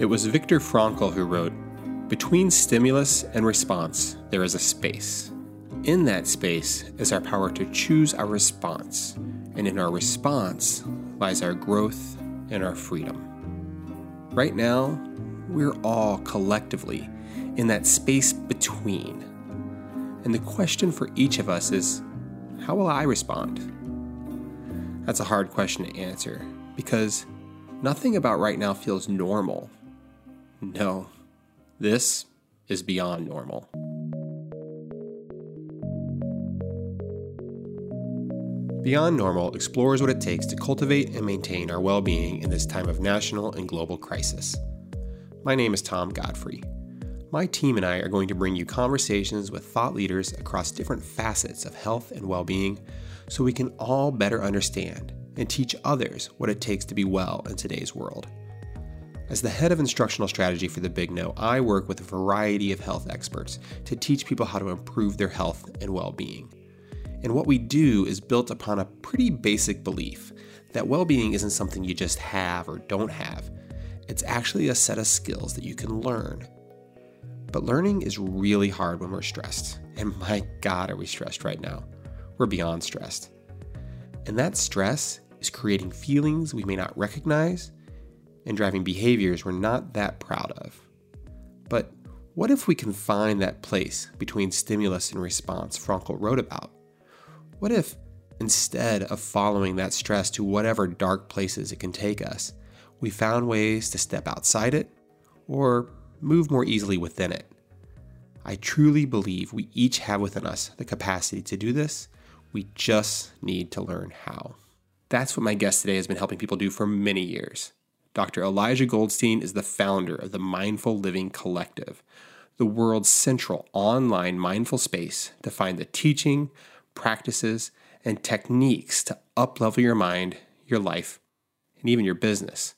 It was Viktor Frankl who wrote, "Between stimulus and response, there is a space. In that space is our power to choose our response, and in our response lies our growth and our freedom." Right now, we're all collectively in that space between. And the question for each of us is, how will I respond? That's a hard question to answer, because nothing about right now feels normal. No, this is beyond normal. Beyond Normal explores what it takes to cultivate and maintain our well-being in this time of national and global crisis. My name is Tom Godfrey. My team and I are going to bring you conversations with thought leaders across different facets of health and well-being so we can all better understand and teach others what it takes to be well in today's world. As the head of instructional strategy for The Big No, I work with a variety of health experts to teach people how to improve their health and well-being. And what we do is built upon a pretty basic belief that well-being isn't something you just have or don't have. It's actually a set of skills that you can learn. But learning is really hard when we're stressed. And my God, are we stressed right now? We're beyond stressed. And that stress is creating feelings we may not recognize and driving behaviors we're not that proud of. But what if we can find that place between stimulus and response Frankl wrote about? What if, instead of following that stress to whatever dark places it can take us, we found ways to step outside it or move more easily within it? I truly believe we each have within us the capacity to do this. We just need to learn how. That's what my guest today has been helping people do for many years. Dr. Elijah Goldstein is the founder of the Mindful Living Collective, the world's central online mindful space to find the teaching, practices, and techniques to uplevel your mind, your life, and even your business.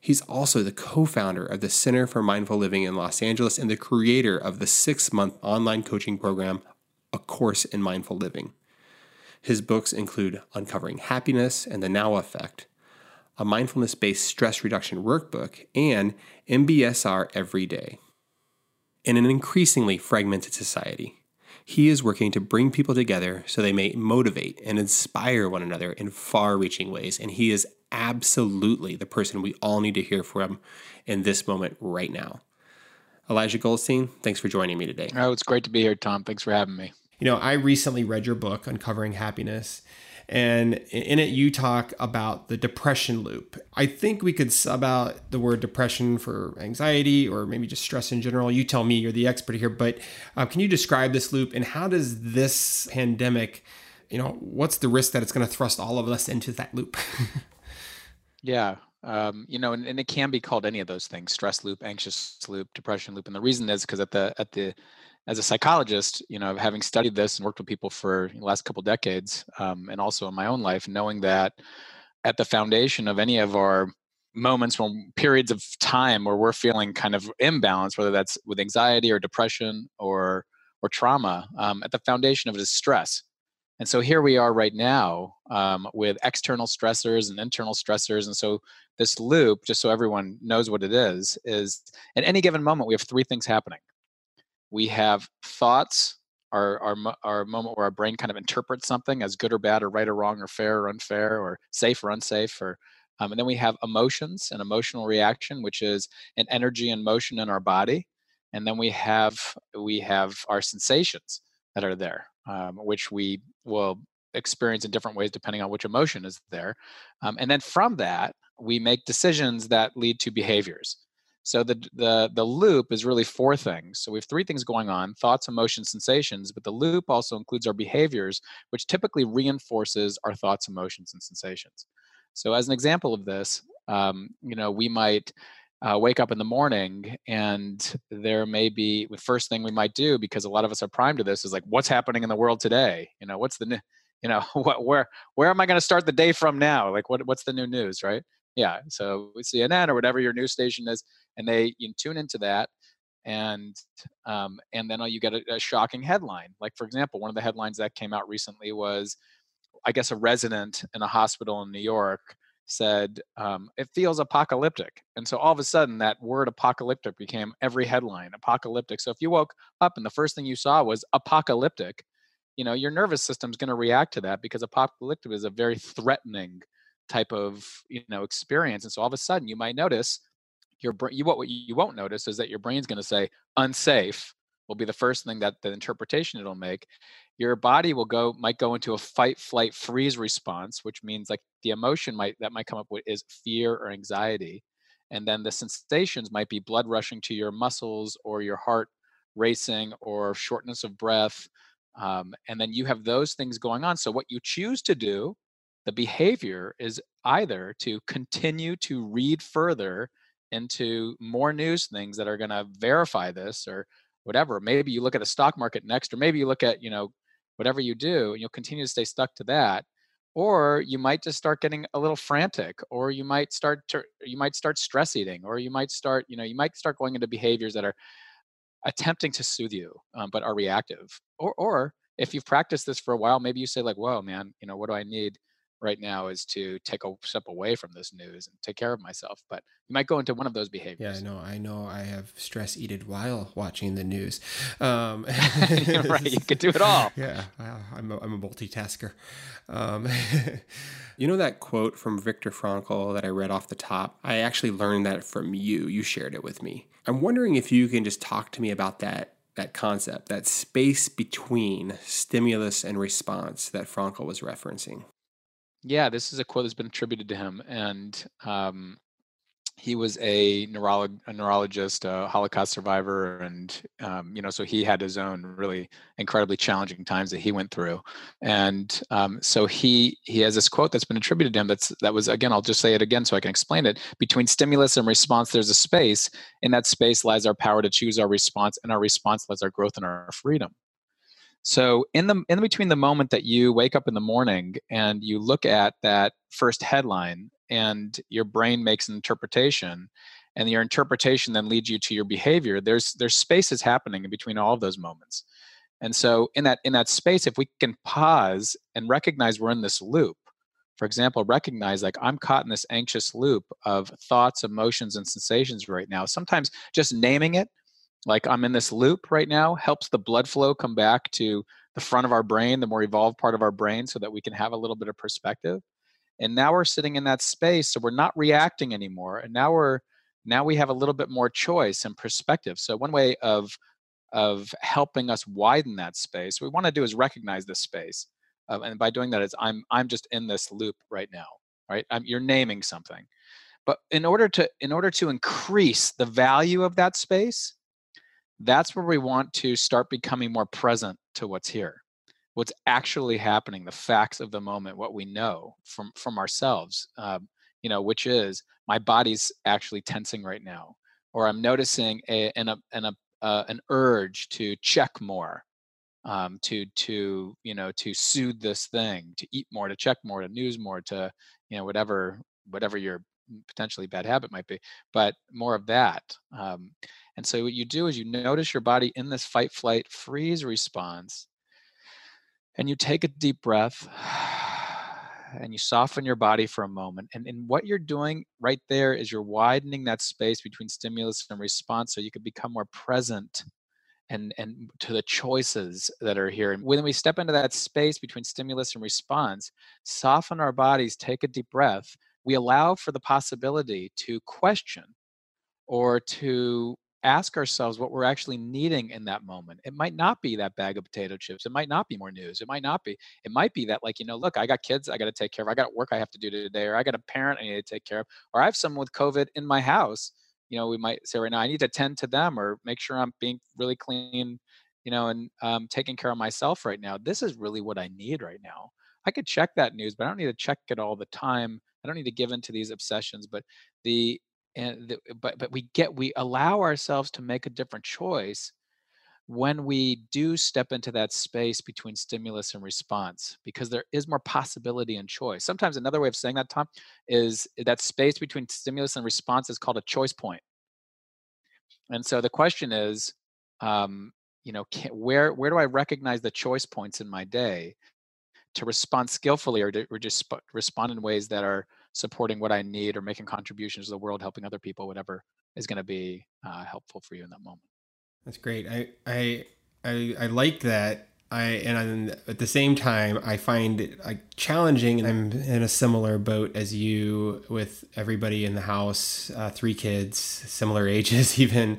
He's also the co-founder of the Center for Mindful Living in Los Angeles and the creator of the 6-month online coaching program, A Course in Mindful Living. His books include Uncovering Happiness and The Now Effect, a mindfulness-based stress reduction workbook, and MBSR Every Day. In an increasingly fragmented society, he is working to bring people together so they may motivate and inspire one another in far-reaching ways, and he is absolutely the person we all need to hear from in this moment right now. Elijah Goldstein, thanks for joining me today. Oh, it's great to be here, Tom. Thanks for having me. You know, I recently read your book, Uncovering Happiness, and in it you talk about the depression loop. I think we could sub out the word depression for anxiety or maybe just stress in general. You tell me, you're the expert here, but can you describe this loop, and how does this pandemic, you know, what's the risk that it's going to thrust all of us into that loop? Yeah. You know, and it can be called any of those things: stress loop, anxious loop, depression loop. And the reason is because as a psychologist, you know, having studied this and worked with people for the last couple decades, and also in my own life, knowing that at the foundation of any of our moments, when periods of time where we're feeling kind of imbalanced, whether that's with anxiety or depression or trauma, at the foundation of it is stress. And so here we are right now with external stressors and internal stressors. And so this loop, just so everyone knows what it is at any given moment, we have three things happening. We have thoughts, our moment where our brain kind of interprets something as good or bad or right or wrong or fair or unfair or safe or unsafe. And then we have emotions and emotional reaction, which is an energy and motion in our body. And then we have our sensations that are there, which we will experience in different ways depending on which emotion is there. And then from that, we make decisions that lead to behaviors. So the loop is really four things. So we have three things going on: thoughts, emotions, sensations, but the loop also includes our behaviors, which typically reinforces our thoughts, emotions, and sensations. So as an example of this, you know, we might wake up in the morning, and there may be the first thing we might do, because a lot of us are primed to this, is like, what's happening in the world today? You know, what's the new, you know, where am I going to start the day from now? Like, what's the new news, right? Yeah. So with CNN or whatever your news station is, and you tune into that, and then you get a shocking headline. Like, for example, one of the headlines that came out recently was, I guess, a resident in a hospital in New York said, it feels apocalyptic. And so all of a sudden that word apocalyptic became every headline, apocalyptic. So if you woke up and the first thing you saw was apocalyptic, you know, your nervous system's going to react to that because apocalyptic is a very threatening type of, you know, experience. And so all of a sudden you might notice your brain, what you won't notice is that your brain's going to say unsafe will be the first thing that the interpretation it'll make. Your body will might go into a fight, flight, freeze response, which means like the emotion that might come up with is fear or anxiety. And then the sensations might be blood rushing to your muscles or your heart racing or shortness of breath. And then you have those things going on. So what you choose to do, the behavior is either to continue to read further into more news things that are going to verify this or whatever. Maybe you look at the stock market next, or maybe you look at, you know, whatever you do, and you'll continue to stay stuck to that. Or you might just start getting a little frantic, or you might start stress eating, or you might start, you know, you might start going into behaviors that are attempting to soothe you, but are reactive. Or if you've practiced this for a while, maybe you say like, whoa, man, you know, what do I need right now is to take a step away from this news and take care of myself. But you might go into one of those behaviors. Yeah, I know I have stress-eated while watching the news. You're right, you could do it all. Yeah, I'm a multitasker. You know that quote from Viktor Frankl that I read off the top? I actually learned that from you. You shared it with me. I'm wondering if you can just talk to me about that concept, that space between stimulus and response that Frankl was referencing. Yeah, this is a quote that's been attributed to him, and he was a neurologist, a Holocaust survivor, and you know, so he had his own really incredibly challenging times that he went through, and so he has this quote that's been attributed to him. That was again, I'll just say it again so I can explain it. Between stimulus and response, there's a space. In that space lies our power to choose our response, and our response lies our growth and our freedom. So in between the moment that you wake up in the morning and you look at that first headline and your brain makes an interpretation and your interpretation then leads you to your behavior, there's spaces happening in between all of those moments. And so in that space, if we can pause and recognize we're in this loop, for example, recognize like I'm caught in this anxious loop of thoughts, emotions, and sensations right now. Sometimes just naming it, like I'm in this loop right now, helps the blood flow come back to the front of our brain, the more evolved part of our brain, so that we can have a little bit of perspective. And now we're sitting in that space, so we're not reacting anymore. And now we have a little bit more choice and perspective. So one way of helping us widen that space, what we want to do is recognize this space. And by doing that, I'm just in this loop right now, right? You're naming something. But in order to increase the value of that space, that's where we want to start becoming more present to what's here, what's actually happening, the facts of the moment, what we know from ourselves, you know, which is my body's actually tensing right now, or I'm noticing an urge to check more, to you know, to soothe this thing, to eat more, to check more, to news more, to, you know, whatever your potentially bad habit might be, but more of that. And so what you do is you notice your body in this fight, flight, freeze response, and you take a deep breath and you soften your body for a moment. And what you're doing right there is you're widening that space between stimulus and response so you can become more present and to the choices that are here. And when we step into that space between stimulus and response, soften our bodies, take a deep breath, we allow for the possibility to question or to ask ourselves what we're actually needing in that moment. It might not be that bag of potato chips. It might not be more news. It might be that, like, you know, look, I got kids I got to take care of. I got work I have to do today, or I got a parent I need to take care of, or I have someone with COVID in my house. You know, we might say right now, I need to tend to them or make sure I'm being really clean, you know, and taking care of myself right now. This is really what I need right now. I could check that news, but I don't need to check it all the time. I don't need to give into these obsessions, but we allow ourselves to make a different choice when we do step into that space between stimulus and response, because there is more possibility and choice. Sometimes another way of saying that, Tom, is that space between stimulus and response is called a choice point. And so the question is, you know, where do I recognize the choice points in my day to respond skillfully, or to respond in ways that are supporting what I need or making contributions to the world, helping other people, whatever is going to be helpful for you in that moment. That's great. I like that. At the same time, I find it challenging, and I'm in a similar boat as you with everybody in the house, 3 kids, similar ages even.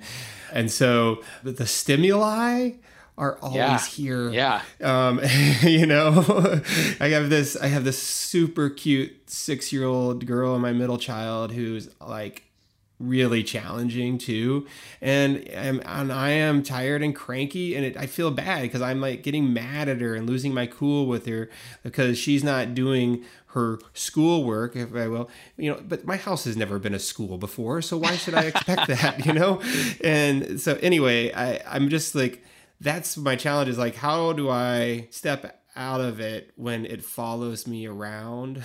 And so the stimuli are always here. Yeah. I have this super cute 6-year-old girl and my middle child who's like really challenging too, and I am tired and cranky, and I feel bad because I'm like getting mad at her and losing my cool with her because she's not doing her schoolwork, if I will, but my house has never been a school before, so why should I expect that, And so anyway, I'm just like, that's my challenge, is like, how do I step out of it when it follows me around?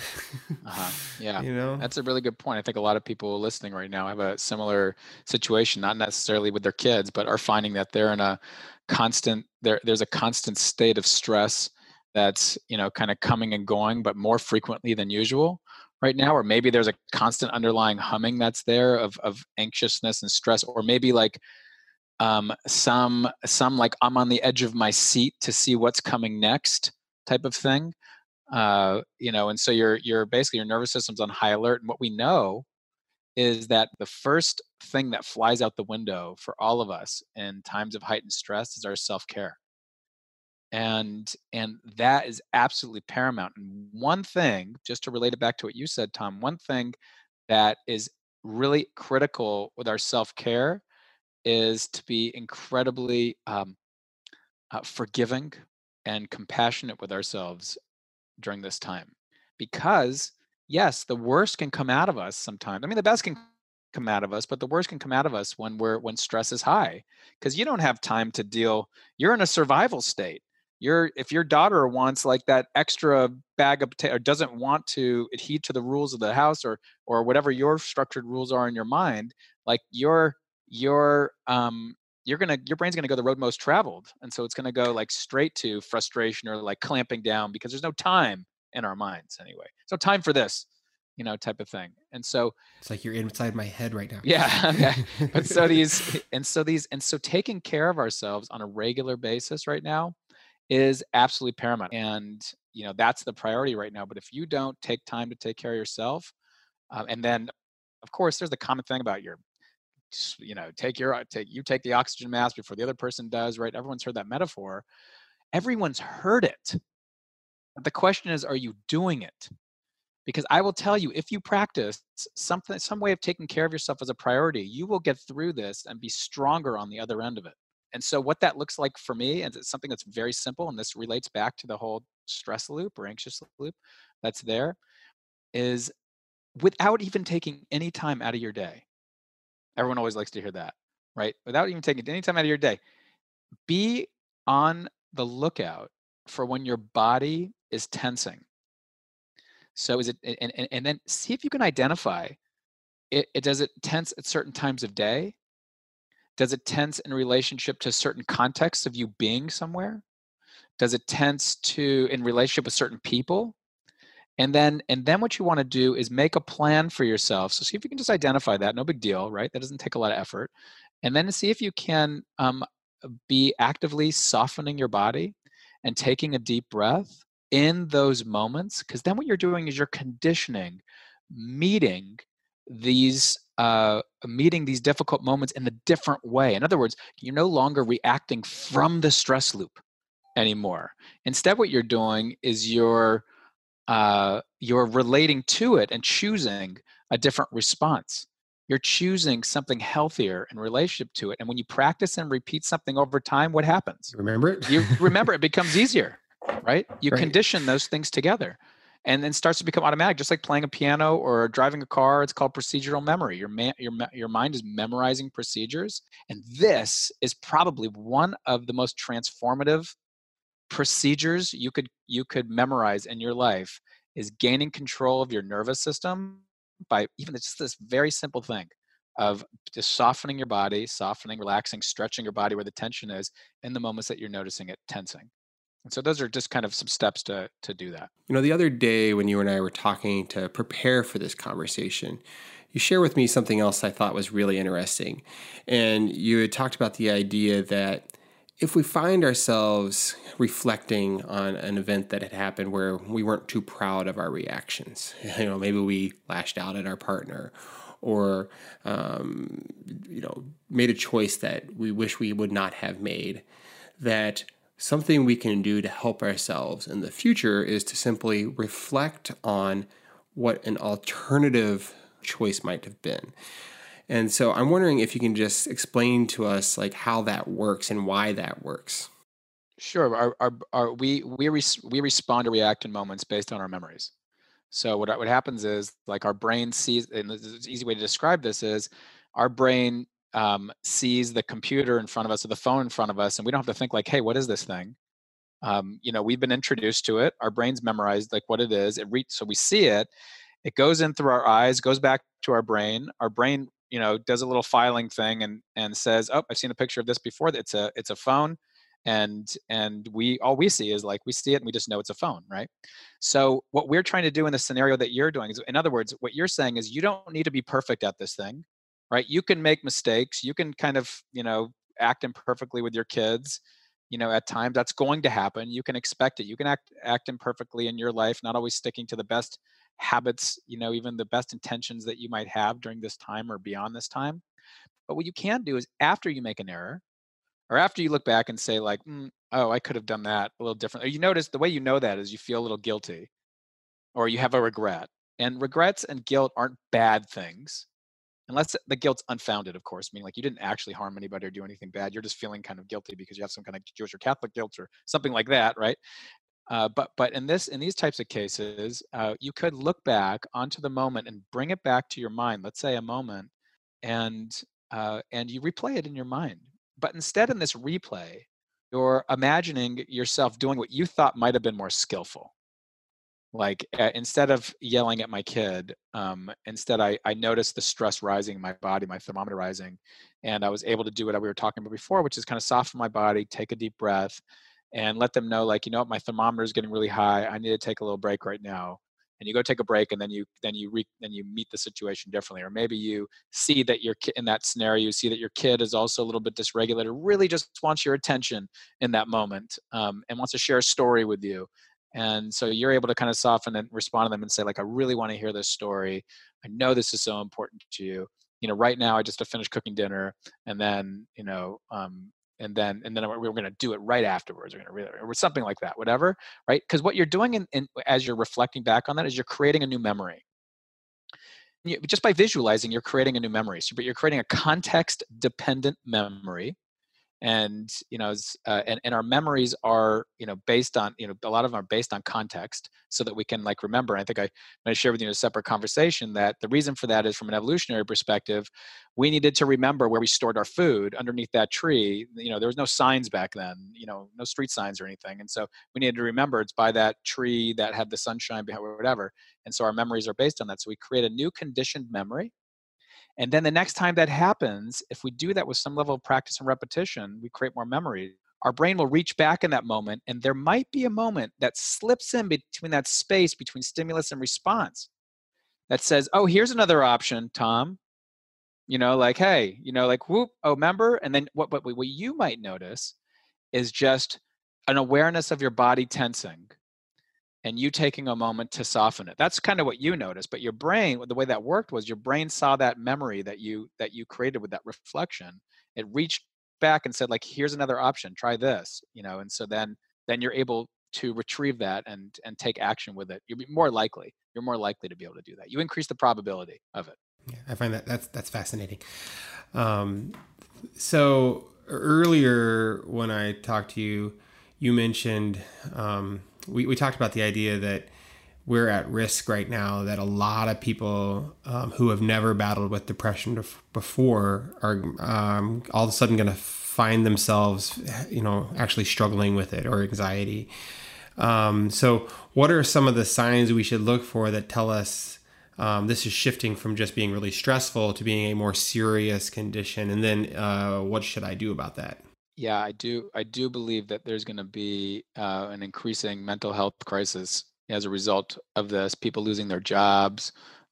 Yeah. That's a really good point. I think a lot of people listening right now have a similar situation, not necessarily with their kids, but are finding that they're in a constant, there's a constant state of stress that's, kind of coming and going, but more frequently than usual right now. Or maybe there's a constant underlying humming that's there of anxiousness and stress, or maybe like, some like I'm on the edge of my seat to see what's coming next type of thing, and so you're basically, your nervous system's on high alert. And what we know is that the first thing that flies out the window for all of us in times of heightened stress is our self-care, and that is absolutely paramount. And one thing, just to relate it back to what you said, Tom, one thing that is really critical with our self-care is to be incredibly forgiving and compassionate with ourselves during this time. Because yes, the worst can come out of us sometimes. I mean, the best can come out of us, but the worst can come out of us when stress is high, because you don't have time to deal. You're in a survival state. If your daughter wants like that extra bag of potatoes, or doesn't want to adhere to the rules of the house, or whatever your structured rules are in your mind, like your brain's gonna go the road most traveled, and so it's gonna go like straight to frustration or like clamping down, because there's no time in our minds anyway. So time for this, type of thing. And so it's like you're inside my head right now. Yeah. Okay. But so taking care of ourselves on a regular basis right now is absolutely paramount, and that's the priority right now. But if you don't take time to take care of yourself, and then of course there's the common thing about your take the oxygen mask before the other person does, right? Everyone's heard that metaphor. Everyone's heard it. But the question is, are you doing it? Because I will tell you, if you practice some way of taking care of yourself as a priority, you will get through this and be stronger on the other end of it. And so what that looks like for me, and it's something that's very simple, and this relates back to the whole stress loop or anxious loop that's there, is without even taking any time out of your day. Everyone always likes to hear that, right? Without even taking any time out of your day, be on the lookout for when your body is tensing. So is it, and then see if you can identify it. Does it tense at certain times of day? Does it tense in relationship to certain contexts of you being somewhere? Does it tense in relationship with certain people? And then what you want to do is make a plan for yourself. So see if you can just identify that. No big deal, right? That doesn't take a lot of effort. And then see if you can be actively softening your body and taking a deep breath in those moments. Because then what you're doing is you're conditioning, meeting these difficult moments in a different way. In other words, you're no longer reacting from the stress loop anymore. Instead, what you're doing is you're relating to it and choosing a different response. You're choosing something healthier in relationship to it. And when you practice and repeat something over time, what happens? Remember it? You remember it becomes easier, right? You condition those things together, and then starts to become automatic, just like playing a piano or driving a car. It's called procedural memory. Your mind is memorizing procedures. And this is probably one of the most transformative procedures you could memorize in your life, is gaining control of your nervous system by even just this very simple thing of just softening your body, relaxing, stretching your body where the tension is in the moments that you're noticing it tensing. And so those are just kind of some steps to do that. You know, the other day when you and I were talking to prepare for this conversation, you shared with me something else I thought was really interesting. And you had talked about the idea that if we find ourselves reflecting on an event that had happened where we weren't too proud of our reactions, you know, maybe we lashed out at our partner or, you know, made a choice that we wish we would not have made, that something we can do to help ourselves in the future is to simply reflect on what an alternative choice might have been. And so I'm wondering if you can just explain to us like how that works and why that works. Sure. We respond or react in moments based on our memories. So what happens is like our brain sees, and this is an easy way to describe this is our brain sees the computer in front of us or the phone in front of us, and we don't have to think like, hey, what is this thing? You know, we've been introduced to it. Our brain's memorized like what it is. So we see it. It goes in through our eyes, goes back to our brain. Our brain, you know, does a little filing thing and says, oh, I've seen a picture of this before. It's a phone. And we see is like, we see it and we just know it's a phone, right? So what we're trying to do in the scenario that you're doing is, in other words, what you're saying is you don't need to be perfect at this thing, right? You can make mistakes. You can kind of, you know, act imperfectly with your kids. You know, at times that's going to happen. You can expect it. You can act imperfectly in your life, not always sticking to the best habits, you know, even the best intentions that you might have during this time or beyond this time. But what you can do is after you make an error or after you look back and say like, oh, I could have done that a little differently. You notice the way you know that is you feel a little guilty or you have a regret. And regrets and guilt aren't bad things unless the guilt's unfounded, of course, meaning like you didn't actually harm anybody or do anything bad. You're just feeling kind of guilty because you have some kind of Jewish or Catholic guilt or something like that, right? But in these types of cases, you could look back onto the moment and bring it back to your mind. Let's say a moment, and you replay it in your mind. But instead, in this replay, you're imagining yourself doing what you thought might have been more skillful. Like instead of yelling at my kid, instead I noticed the stress rising in my body, my thermometer rising, and I was able to do what we were talking about before, which is kind of soften my body, take a deep breath, and let them know, like, you know what, my thermometer is getting really high. I need to take a little break right now. And you go take a break, and then you meet the situation differently. Or maybe you see that your kid in that scenario, you see that your kid is also a little bit dysregulated, really just wants your attention in that moment, and wants to share a story with you. And so you're able to kind of soften and respond to them and say, like, I really want to hear this story. I know this is so important to you. You know, right now I just have finished cooking dinner, and then, you know, and then we're going to do it right afterwards, or something like that, whatever, right? Because what you're doing as you're reflecting back on that is you're creating a new memory. Just by visualizing, you're creating a new memory. So, but you're creating a context-dependent memory, and you know, and our memories are, you know, based on, you know, a lot of them are based on context, so that we can like remember. And I think I shared with you in a separate conversation that the reason for that is from an evolutionary perspective, we needed to remember where we stored our food underneath that tree. You know, there was no signs back then, you know, no street signs or anything, and so we needed to remember it's by that tree that had the sunshine behind or whatever. And so our memories are based on that. So we create a new conditioned memory. And then the next time that happens, if we do that with some level of practice and repetition, we create more memory. Our brain will reach back in that moment, and there might be a moment that slips in between that space between stimulus and response that says, oh, here's another option, Tom. You know, like, hey, you know, like, whoop, oh, remember? And then what you might notice is just an awareness of your body tensing and you taking a moment to soften it. That's kind of what you noticed. But your brain, the way that worked was your brain saw that memory that you created with that reflection. It reached back and said, like, here's another option, try this, you know. And so then you're able to retrieve that and take action with it. You're more likely to be able to do that. You increase the probability of it. Yeah, I find that's fascinating. So earlier when I talked to you, you mentioned we talked about the idea that we're at risk right now, that a lot of people who have never battled with depression before are all of a sudden going to find themselves, you know, actually struggling with it, or anxiety. So what are some of the signs we should look for that tell us this is shifting from just being really stressful to being a more serious condition? And then what should I do about that? yeah, I do believe that there's going to be an increasing mental health crisis as a result of this. People losing their jobs,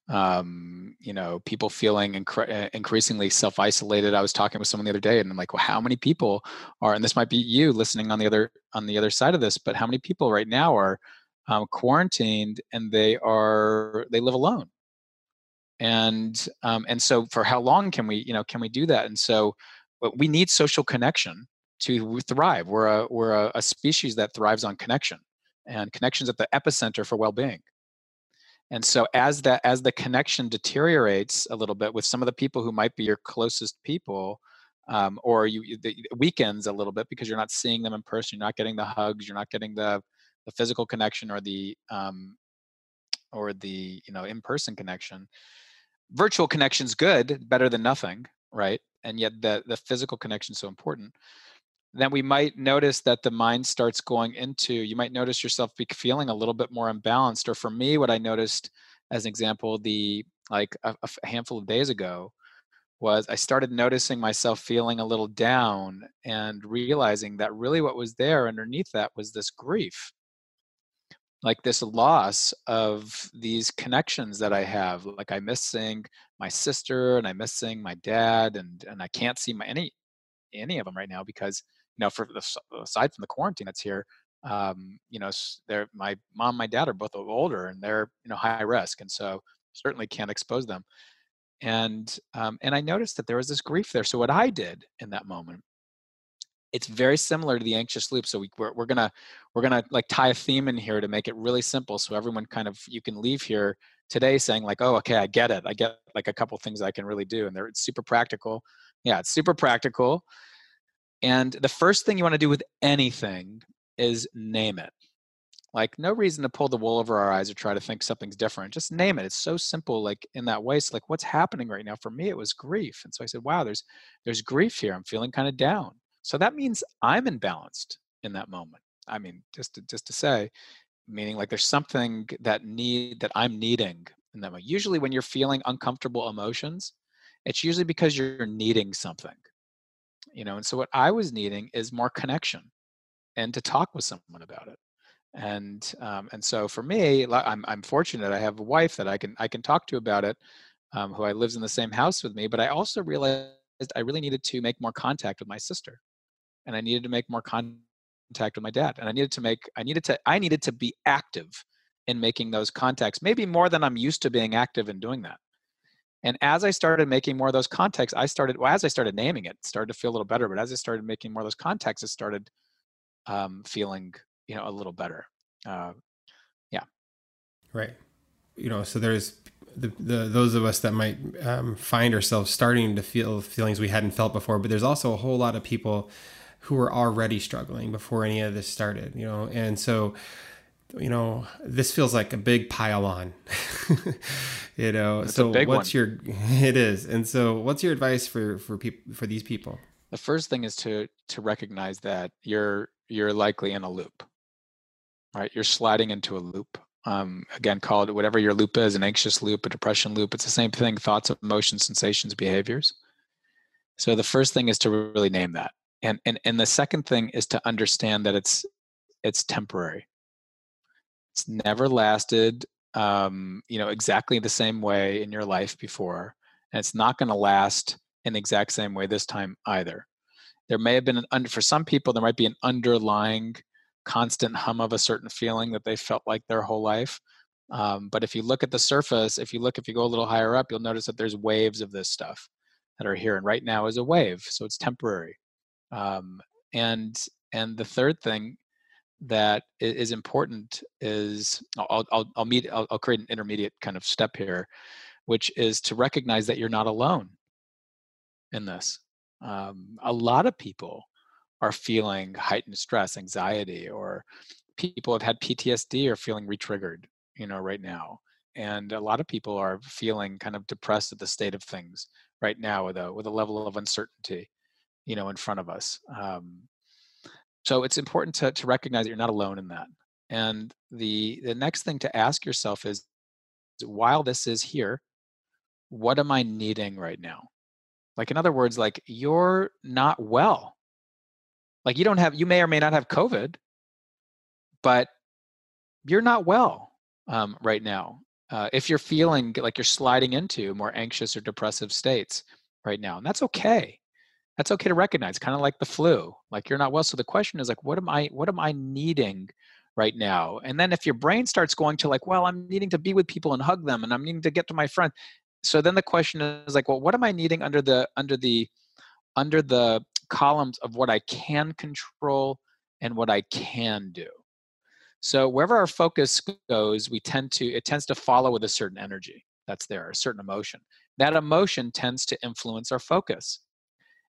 people feeling increasingly self-isolated. I was talking with someone the other day, and I'm like, well, how many people are, and this might be you listening on the other side of this, but how many people right now are quarantined and they live alone? And so for how long can we do that? And so we need social connection to thrive. We're a species that thrives on connection, and connection's at the epicenter for well-being. And so as the connection deteriorates a little bit with some of the people who might be your closest people, it weakens a little bit because you're not seeing them in person, you're not getting the hugs, you're not getting the physical connection or the in-person connection. Virtual connection's good, better than nothing, right? And yet the physical connection is so important. Then we might notice that the mind starts going into, you might notice yourself be feeling a little bit more imbalanced. Or for me, what I noticed as an example, a handful of days ago, was I started noticing myself feeling a little down and realizing that really what was there underneath that was this grief. Like this loss of these connections that I have. Like I miss seeing my sister, and I miss seeing my dad, and I can't see any of them right now because, aside from the quarantine that's here, my mom and my dad are both older, and they're, high risk. And so certainly can't expose them. And I noticed that there was this grief there. So what I did in that moment, it's very similar to the anxious loop. So we're gonna like tie a theme in here to make it really simple. So everyone you can leave here today saying like, oh, okay, I get it. I get like a couple things I can really do. And it's super practical. Yeah, it's super practical. And the first thing you want to do with anything is name it. Like no reason to pull the wool over our eyes or try to think something's different. Just name it. It's so simple, like in that way. So like what's happening right now? For me, it was grief. And so I said, wow, there's grief here. I'm feeling kind of down. So that means I'm imbalanced in that moment. I mean, just to say, meaning like there's something that I'm needing in that moment. Usually when you're feeling uncomfortable emotions, it's usually because you're needing something, And so what I was needing is more connection, and to talk with someone about it. And so for me, I'm fortunate. I have a wife that I can talk to about it, who lives in the same house with me. But I also realized I really needed to make more contact with my sister. And I needed to make more contact with my dad. And I needed to be active in making those contacts, maybe more than I'm used to being active in doing that. And as I started making more of those contacts, as I started naming it, started to feel a little better. But as I started making more of those contacts, it started feeling, a little better. Yeah. Right. So there's those of us that might find ourselves starting to feel feelings we hadn't felt before, but there's also a whole lot of people who were already struggling before any of this started, and so, this feels like a big pile on, That's so a big what's one. It is. And so what's your advice for these people? The first thing is to recognize that you're likely in a loop, right? You're sliding into a loop. Again, call it whatever your loop is, an anxious loop, a depression loop. It's the same thing, thoughts, emotions, sensations, behaviors. So the first thing is to really name that. And the second thing is to understand that it's temporary. It's never lasted, exactly the same way in your life before. And it's not going to last in the exact same way this time either. There may have been for some people, there might be an underlying constant hum of a certain feeling that they felt like their whole life. But if you look at the surface, if you go a little higher up, you'll notice that there's waves of this stuff that are here. And right now is a wave. So it's temporary. And the third thing that is important is I'll create an intermediate kind of step here, which is to recognize that you're not alone in this. A lot of people are feeling heightened stress, anxiety, or people have had PTSD or feeling re-triggered, right now. And a lot of people are feeling kind of depressed at the state of things right now with a level of uncertainty, in front of us. So it's important to recognize that you're not alone in that. And the next thing to ask yourself is, while this is here, what am I needing right now? Like, in other words, like you're not well. Like you may or may not have COVID, but you're not well right now. If you're feeling like you're sliding into more anxious or depressive states right now, and that's okay. That's okay to recognize, kind of like the flu, like you're not well. So the question is like, what am I needing right now? And then if your brain starts going to like, well, I'm needing to be with people and hug them, and I'm needing to get to my friend. So then the question is like, well, what am I needing under the columns of what I can control and what I can do? So wherever our focus goes, it tends to follow with a certain energy that's there, a certain emotion. That emotion tends to influence our focus.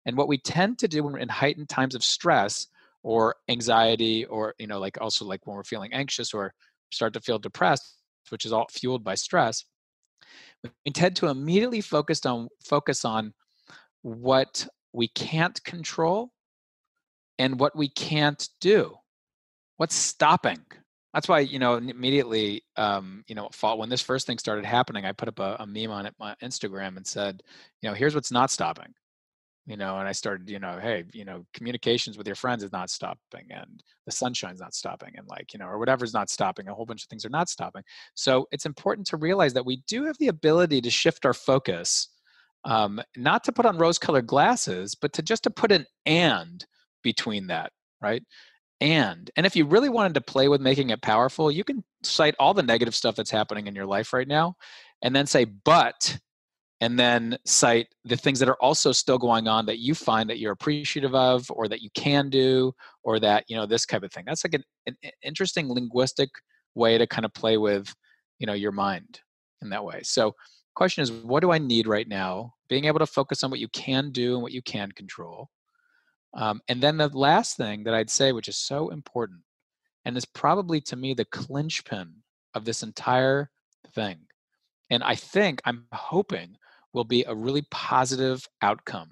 And what we tend to do when we're in heightened times of stress or anxiety, or like also like when we're feeling anxious or start to feel depressed, which is all fueled by stress, we tend to immediately focus on what we can't control and what we can't do. What's stopping? That's why, immediately, when this first thing started happening, I put up a meme on my Instagram and said, here's what's not stopping. And I started, hey, communications with your friends is not stopping, and the sunshine's not stopping, and or whatever's not stopping, a whole bunch of things are not stopping. So it's important to realize that we do have the ability to shift our focus, not to put on rose-colored glasses, but to put an and between that, right? And if you really wanted to play with making it powerful, you can cite all the negative stuff that's happening in your life right now, and then say, but... and then cite the things that are also still going on that you find that you're appreciative of, or that you can do, or that, this type of thing. That's like an interesting linguistic way to kind of play with, your mind in that way. So question is, what do I need right now? Being able to focus on what you can do and what you can control. And then the last thing that I'd say, which is so important, and is probably to me the linchpin of this entire thing, and I'm hoping will be a really positive outcome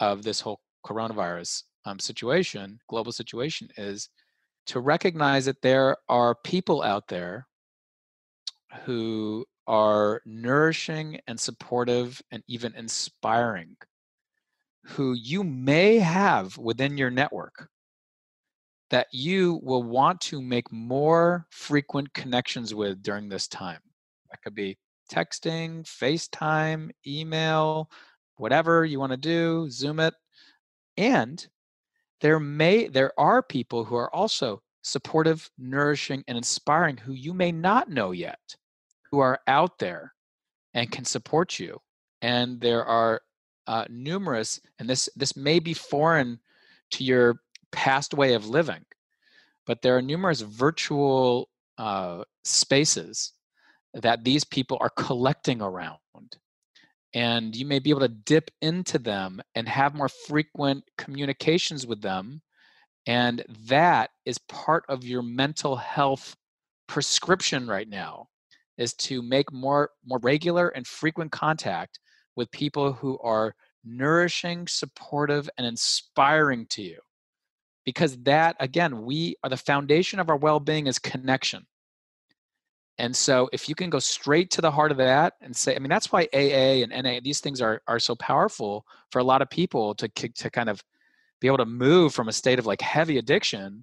of this whole coronavirus global situation, is to recognize that there are people out there who are nourishing and supportive and even inspiring, who you may have within your network that you will want to make more frequent connections with during this time. That could be texting, FaceTime, email, whatever you want to do, Zoom it. And there are people who are also supportive, nourishing, and inspiring who you may not know yet, who are out there and can support you. And there are numerous, and this may be foreign to your past way of living, but there are numerous virtual spaces that these people are collecting around. And you may be able to dip into them and have more frequent communications with them. And that is part of your mental health prescription right now, is to make more regular and frequent contact with people who are nourishing, supportive, and inspiring to you. Because that, again, the foundation of our well-being is connection. And so if you can go straight to the heart of that and say, that's why AA and NA, these things are so powerful for a lot of people to kind of be able to move from a state of like heavy addiction,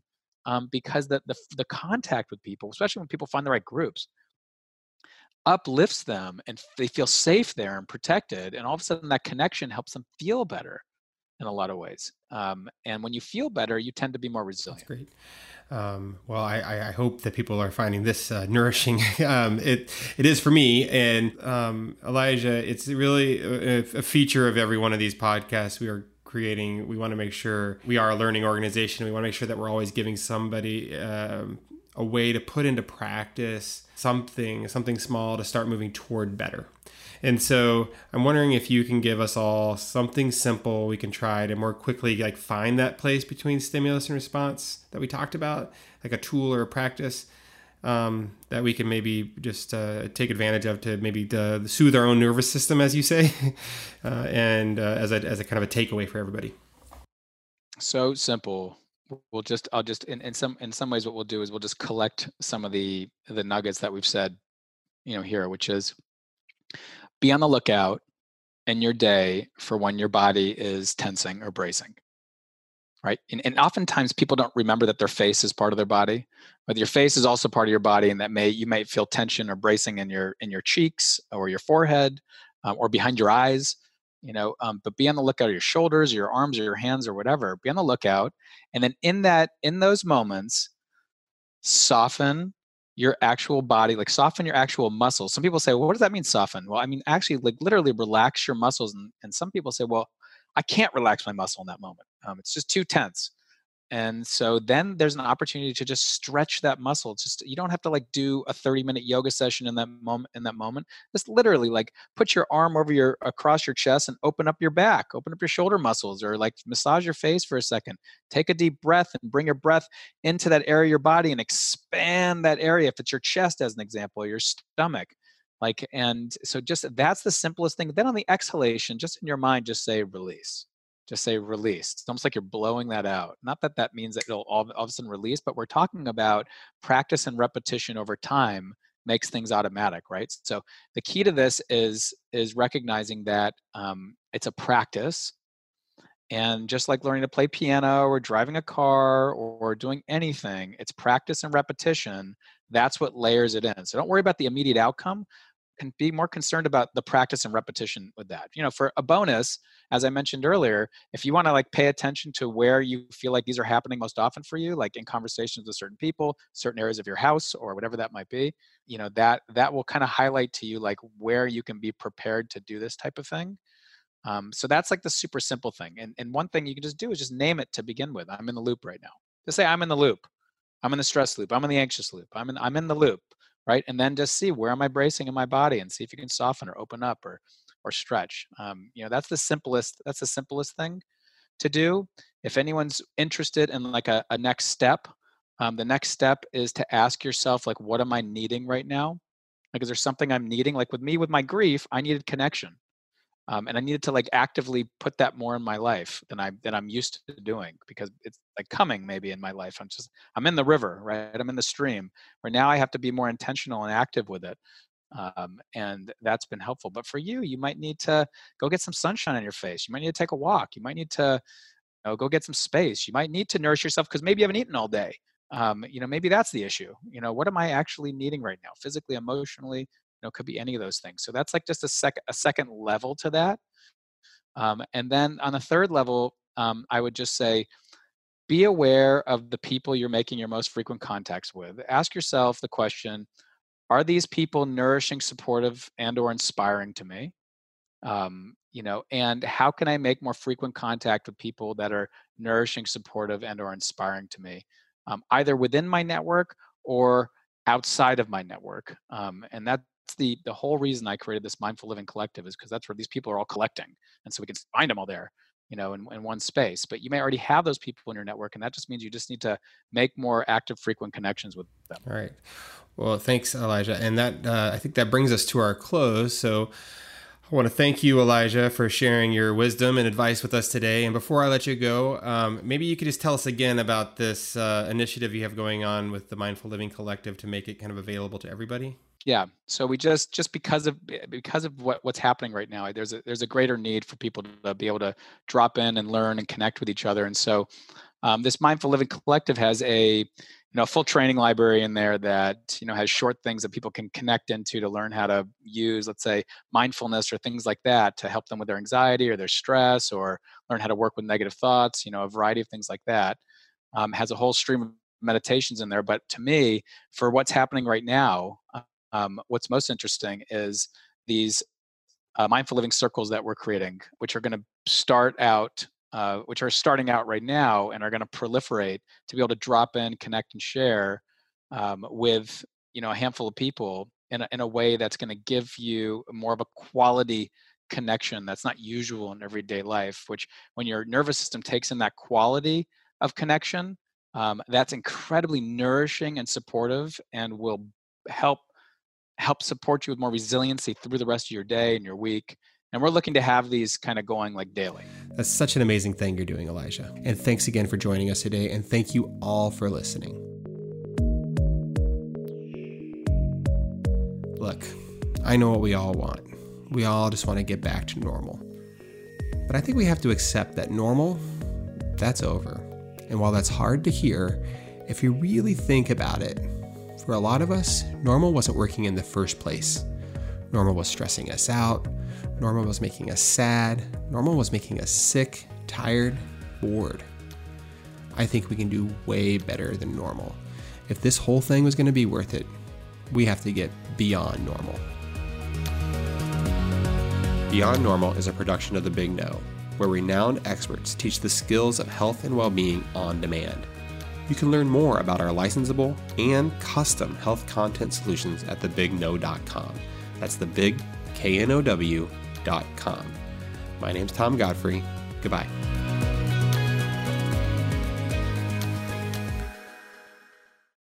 because the contact with people, especially when people find the right groups, uplifts them and they feel safe there and protected. And all of a sudden that connection helps them feel better in a lot of ways. And when you feel better, you tend to be more resilient. That's great. Well, I hope that people are finding this nourishing. It is for me. And Elijah, it's really a feature of every one of these podcasts we are creating. We want to make sure we are a learning organization. We want to make sure that we're always giving somebody a way to put into practice something small to start moving toward better. And so I'm wondering if you can give us all something simple we can try to more quickly find that place between stimulus and response that we talked about, like a tool or a practice that we can maybe just take advantage of to maybe soothe our own nervous system, as you say, and as a kind of a takeaway for everybody. So simple. In some ways what we'll do is we'll just collect some of the nuggets that we've said, here, which is be on the lookout in your day for when your body is tensing or bracing. right? And oftentimes people don't remember that their face is part of their body, but your face is also part of your body, and that you may feel tension or bracing in your cheeks or your forehead or behind your eyes, but be on the lookout of your shoulders, your arms, or your hands, or whatever. Be on the lookout. And then in those moments, soften your actual body, like soften your actual muscles. Some people say, well, what does that mean, soften? Well, I mean, actually, like literally relax your muscles. And some people say, well, I can't relax my muscle in that moment. It's just too tense. And so then there's an opportunity to just stretch that muscle. It's just, you don't have to like do a 30-minute yoga session in that moment. Just literally like put your arm across your chest and open up your back, open up your shoulder muscles, or like massage your face for a second. Take a deep breath and bring your breath into that area of your body and expand that area. If it's your chest, as an example, your stomach, and so just, that's the simplest thing. Then on the exhalation, just in your mind, just say release. Just say release. It's almost like you're blowing that out. Not that that means that it'll all of a sudden release, but we're talking about practice and repetition over time makes things automatic, right? So the key to this is recognizing that it's a practice. And just like learning to play piano or driving a car or doing anything, it's practice and repetition. That's what layers it in. So don't worry about the immediate outcome. And be more concerned about the practice and repetition with that. For a bonus, as I mentioned earlier, if you want to like pay attention to where you feel like these are happening most often for you, like in conversations with certain people, certain areas of your house or whatever that might be, that will kind of highlight to you like where you can be prepared to do this type of thing. So that's like the super simple thing. And one thing you can just do is just name it to begin with. I'm in the loop right now. Just say, I'm in the loop. I'm in the stress loop. I'm in the anxious loop. I'm in the loop. Right? And then just see, where am I bracing in my body, and see if you can soften or open up or stretch. That's the simplest thing to do. If anyone's interested in like a next step, the next step is to ask yourself, like, what am I needing right now? Like, is there something I'm needing? Like with my grief, I needed connection. And I needed to like actively put that more in my life than I'm used to doing, because it's like coming maybe in my life. I'm in the river, right? I'm in the stream, where now I have to be more intentional and active with it. And that's been helpful. But for you, you might need to go get some sunshine on your face. You might need to take a walk. You might need to go get some space. You might need to nourish yourself, because maybe you haven't eaten all day. Maybe that's the issue. What am I actually needing right now? Physically, emotionally, it could be any of those things. So that's like just a second level to that. And then on the third level, I would just say, be aware of the people you're making your most frequent contacts with. Ask yourself the question, are these people nourishing, supportive, and or inspiring to me? And how can I make more frequent contact with people that are nourishing, supportive, and or inspiring to me, either within my network or outside of my network? And that the whole reason I created this Mindful Living Collective is because that's where these people are all collecting. And so we can find them all there, in one space. But you may already have those people in your network, and that just means you just need to make more active, frequent connections with them. All right. Well, thanks, Elijah. And that I think that brings us to our close. So I want to thank you, Elijah, for sharing your wisdom and advice with us today. And before I let you go, maybe you could just tell us again about this initiative you have going on with the Mindful Living Collective to make it kind of available to everybody. Yeah. So we just because of what's happening right now, there's a greater need for people to be able to drop in and learn and connect with each other. And so this Mindful Living Collective has a full training library in there that has short things that people can connect into to learn how to use, let's say, mindfulness or things like that to help them with their anxiety or their stress, or learn how to work with negative thoughts, a variety of things like that. Has a whole stream of meditations in there. But to me, for what's happening right now, what's most interesting is these mindful living circles that we're creating, which are going to starting out right now and are going to proliferate to be able to drop in, connect, and share with a handful of people in a way that's going to give you more of a quality connection that's not usual in everyday life. Which, when your nervous system takes in that quality of connection, that's incredibly nourishing and supportive, and will help support you with more resiliency through the rest of your day and your week. And we're looking to have these kind of going like daily. That's such an amazing thing you're doing, Elijah. And thanks again for joining us today. And thank you all for listening. Look, I know what we all want. We all just want to get back to normal. But I think we have to accept that normal, that's over. And while that's hard to hear, if you really think about it, for a lot of us, normal wasn't working in the first place. Normal was stressing us out. Normal was making us sad. Normal was making us sick, tired, bored. I think we can do way better than normal. If this whole thing was going to be worth it, we have to get beyond normal. Beyond Normal is a production of The Big No, where renowned experts teach the skills of health and well-being on demand. You can learn more about our licensable and custom health content solutions at thebigknow.com. That's thebigknow.com. My name's Tom Godfrey. Goodbye.